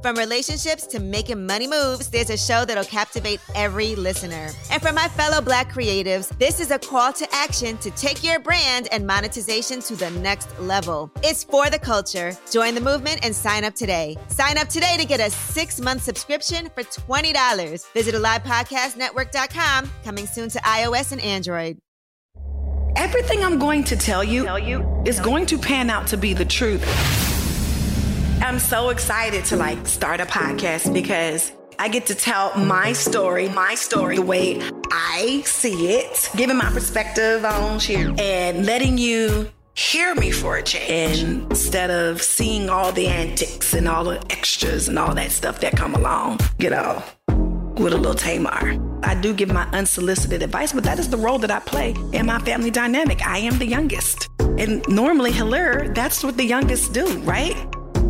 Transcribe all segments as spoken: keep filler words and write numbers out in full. From relationships to making money moves, there's a show that'll captivate every listener. And for my fellow Black creatives, this is a call to action to take your brand and monetization to the next level. It's for the culture. Join the movement and sign up today. Sign up today to get a six-month subscription for twenty dollars. Visit alive podcast network dot com. Coming soon to iOS and Android. Android. Everything I'm going to tell you, tell you is tell going you. to pan out to be the truth. I'm so excited to like start a podcast because I get to tell my story, my story, the way I see it, giving my perspective on shit and letting you hear me for a change instead of seeing all the antics and all the extras and all that stuff that come along, you know, with a little Tamar. I do give my unsolicited advice, but that is the role that I play in my family dynamic. I am the youngest. And normally, hello, that's what the youngest do, right?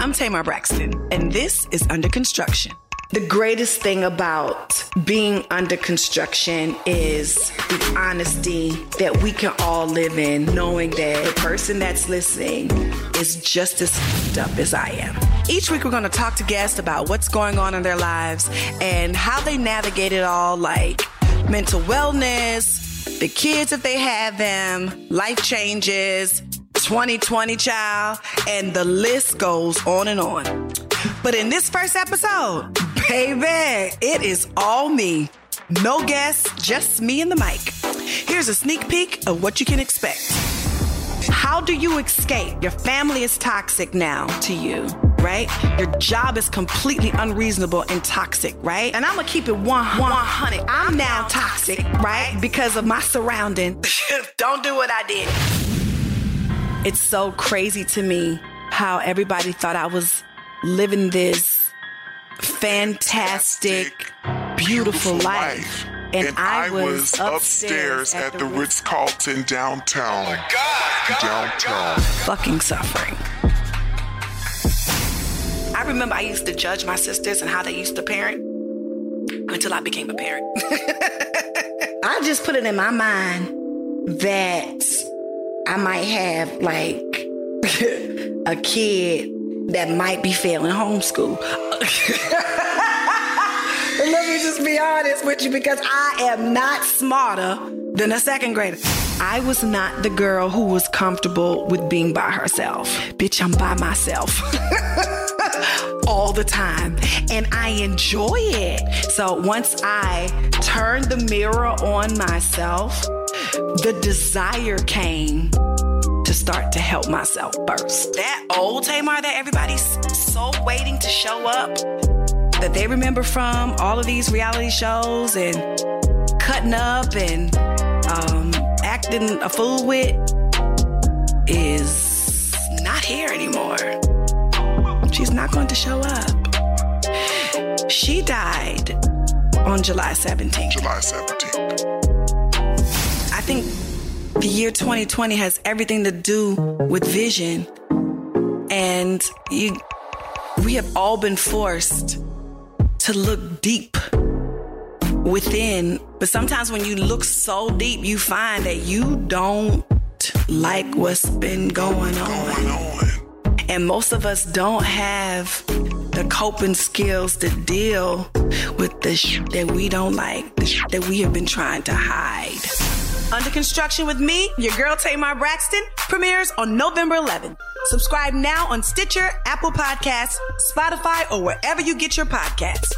I'm Tamar Braxton, and this is Under Construction. The greatest thing about being under construction is the honesty that we can all live in, knowing that the person that's listening is just as fucked up as I am. Each week, we're going to talk to guests about what's going on in their lives and how they navigate it all, like mental wellness, the kids if they have them, life changes, twenty twenty child, and the list goes on and on. But in this first episode, baby, it is all me. No guests, just me and the mic. Here's a sneak peek of what you can expect. How do you escape? Your family is toxic now to you, right? Your job is completely unreasonable and toxic, right? And I'm going to keep it one hundred. I'm now toxic, right? Because of my surrounding. Don't do what I did. It's so crazy to me how everybody thought I was living this fantastic, beautiful, beautiful life. life. And, and I, I was upstairs, upstairs at, at the Ritz-Carlton downtown. Oh my God, God, downtown. God. Fucking suffering. I remember I used to judge my sisters and how they used to parent until I became a parent. I just put it in my mind that I might have like a kid that might be failing homeschool. Let me just be honest with you, because I am not smarter than a second grader. I was not the girl who was comfortable with being by herself. Bitch, I'm by myself all the time, and I enjoy it. So once I turned the mirror on myself, the desire came to start to help myself first. That old Tamar that everybody's so waiting to show up, that they remember from all of these reality shows and cutting up and um, acting a fool with, is not here anymore. She's not going to show up. She died on July seventeenth. July seventeenth. I think the year twenty twenty has everything to do with vision. And you, we have all been forced to look deep within. But sometimes when you look so deep, you find that you don't like what's been going on. on. And most of us don't have the coping skills to deal with the sh- that we don't like, the sh- that we have been trying to hide. Under Construction with me, your girl Tamar Braxton, premieres on November eleventh. Subscribe now on Stitcher, Apple Podcasts, Spotify, or wherever you get your podcasts.